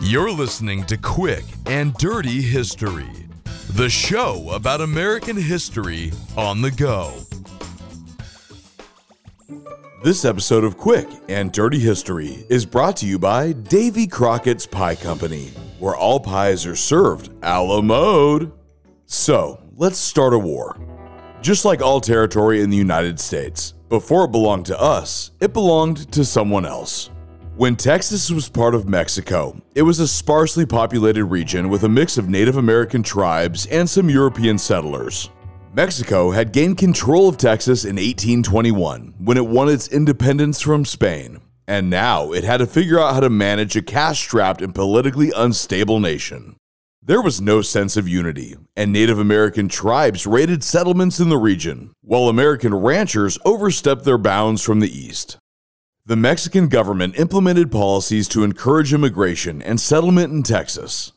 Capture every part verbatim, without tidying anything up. You're listening to Quick and Dirty History, the show about American history on the go. This episode of Quick and Dirty History is brought to you by Davy Crockett's Pie Company, where all pies are served a la mode. So, let's start a war. Just like all territory in the United States, before it belonged to us, it belonged to someone else. When Texas was part of Mexico, it was a sparsely populated region with a mix of Native American tribes and some European settlers. Mexico had gained control of Texas in eighteen twenty-one when it won its independence from Spain, and now it had to figure out how to manage a cash-strapped and politically unstable nation. There was no sense of unity, and Native American tribes raided settlements in the region, while American ranchers overstepped their bounds from the east. The Mexican government implemented policies to encourage immigration and settlement in Texas.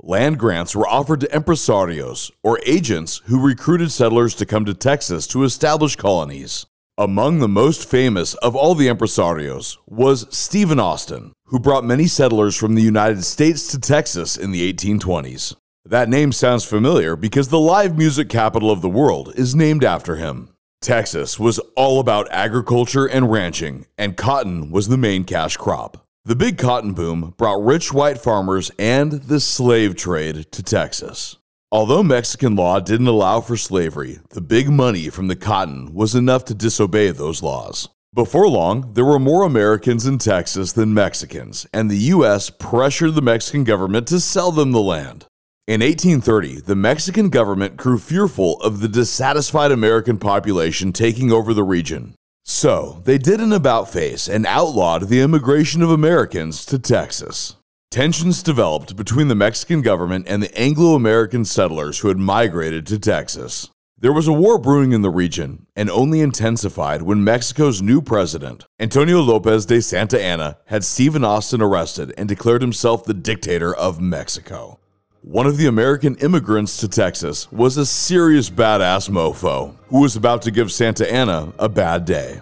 Land grants were offered to empresarios, or agents who recruited settlers to come to Texas to establish colonies. Among the most famous of all the empresarios was Stephen Austin, who brought many settlers from the United States to Texas in the eighteen twenties. That name sounds familiar because the live music capital of the world is named after him. Texas was all about agriculture and ranching, and cotton was the main cash crop. The big cotton boom brought rich white farmers and the slave trade to Texas. Although Mexican law didn't allow for slavery, the big money from the cotton was enough to disobey those laws. Before long, there were more Americans in Texas than Mexicans, and the U S pressured the Mexican government to sell them the land. In eighteen thirty, the Mexican government grew fearful of the dissatisfied American population taking over the region. So, they did an about-face and outlawed the immigration of Americans to Texas. Tensions developed between the Mexican government and the Anglo-American settlers who had migrated to Texas. There was a war brewing in the region, and only intensified when Mexico's new president, Antonio Lopez de Santa Anna, had Stephen Austin arrested and declared himself the dictator of Mexico. One of the American immigrants to Texas was a serious badass mofo who was about to give Santa Anna a bad day.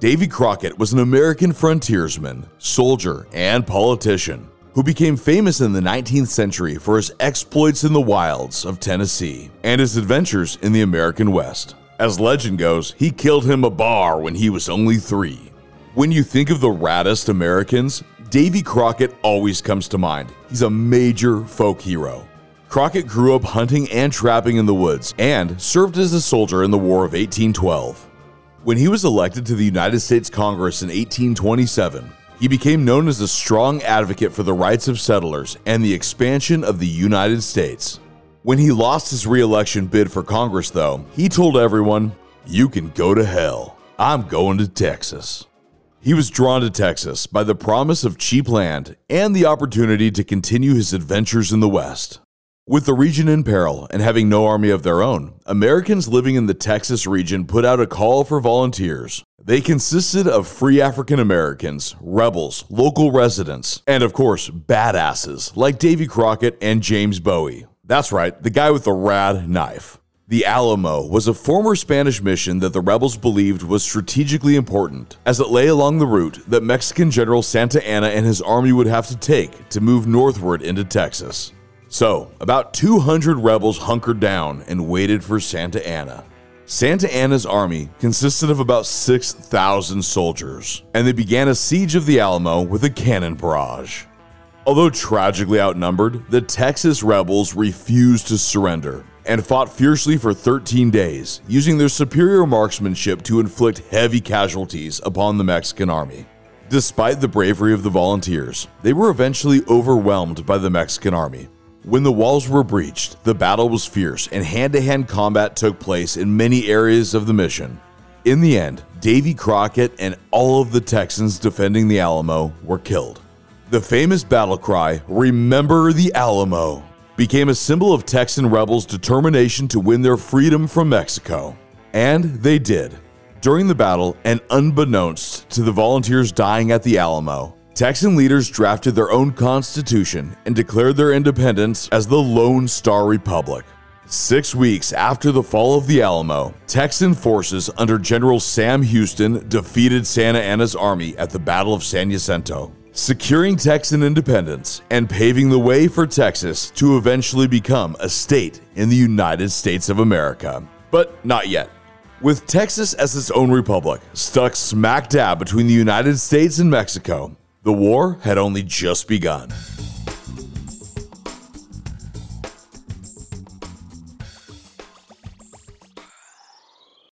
Davy Crockett was an American frontiersman, soldier, and politician who became famous in the nineteenth century for his exploits in the wilds of Tennessee and his adventures in the American West. As legend goes, he killed him a bar when he was only three. When you think of the raddest Americans, Davy Crockett always comes to mind. He's a major folk hero. Crockett grew up hunting and trapping in the woods and served as a soldier in the War of eighteen twelve. When he was elected to the United States Congress in eighteen twenty-seven, he became known as a strong advocate for the rights of settlers and the expansion of the United States. When he lost his re-election bid for Congress, though, he told everyone, "You can go to hell. I'm going to Texas." He was drawn to Texas by the promise of cheap land and the opportunity to continue his adventures in the West. With the region in peril and having no army of their own, Americans living in the Texas region put out a call for volunteers. They consisted of free African Americans, rebels, local residents, and of course, badasses like Davy Crockett and James Bowie. That's right, the guy with the rad knife. The Alamo was a former Spanish mission that the rebels believed was strategically important, as it lay along the route that Mexican General Santa Anna and his army would have to take to move northward into Texas. So, about two hundred rebels hunkered down and waited for Santa Anna. Santa Anna's army consisted of about six thousand soldiers, and they began a siege of the Alamo with a cannon barrage. Although tragically outnumbered, the Texas rebels refused to surrender and fought fiercely for thirteen days, using their superior marksmanship to inflict heavy casualties upon the Mexican army. Despite the bravery of the volunteers, they were eventually overwhelmed by the Mexican army. When the walls were breached, the battle was fierce and hand-to-hand combat took place in many areas of the mission. In the end, Davy Crockett and all of the Texans defending the Alamo were killed. The famous battle cry, "Remember the Alamo," became a symbol of Texan rebels' determination to win their freedom from Mexico. And they did. During the battle, and unbeknownst to the volunteers dying at the Alamo, Texan leaders drafted their own constitution and declared their independence as the Lone Star Republic. Six weeks after the fall of the Alamo, Texan forces under General Sam Houston defeated Santa Anna's army at the Battle of San Jacinto, Securing Texan independence and paving the way for Texas to eventually become a state in the United States of America. But not yet. With Texas as its own republic, stuck smack dab between the United States and Mexico, the war had only just begun.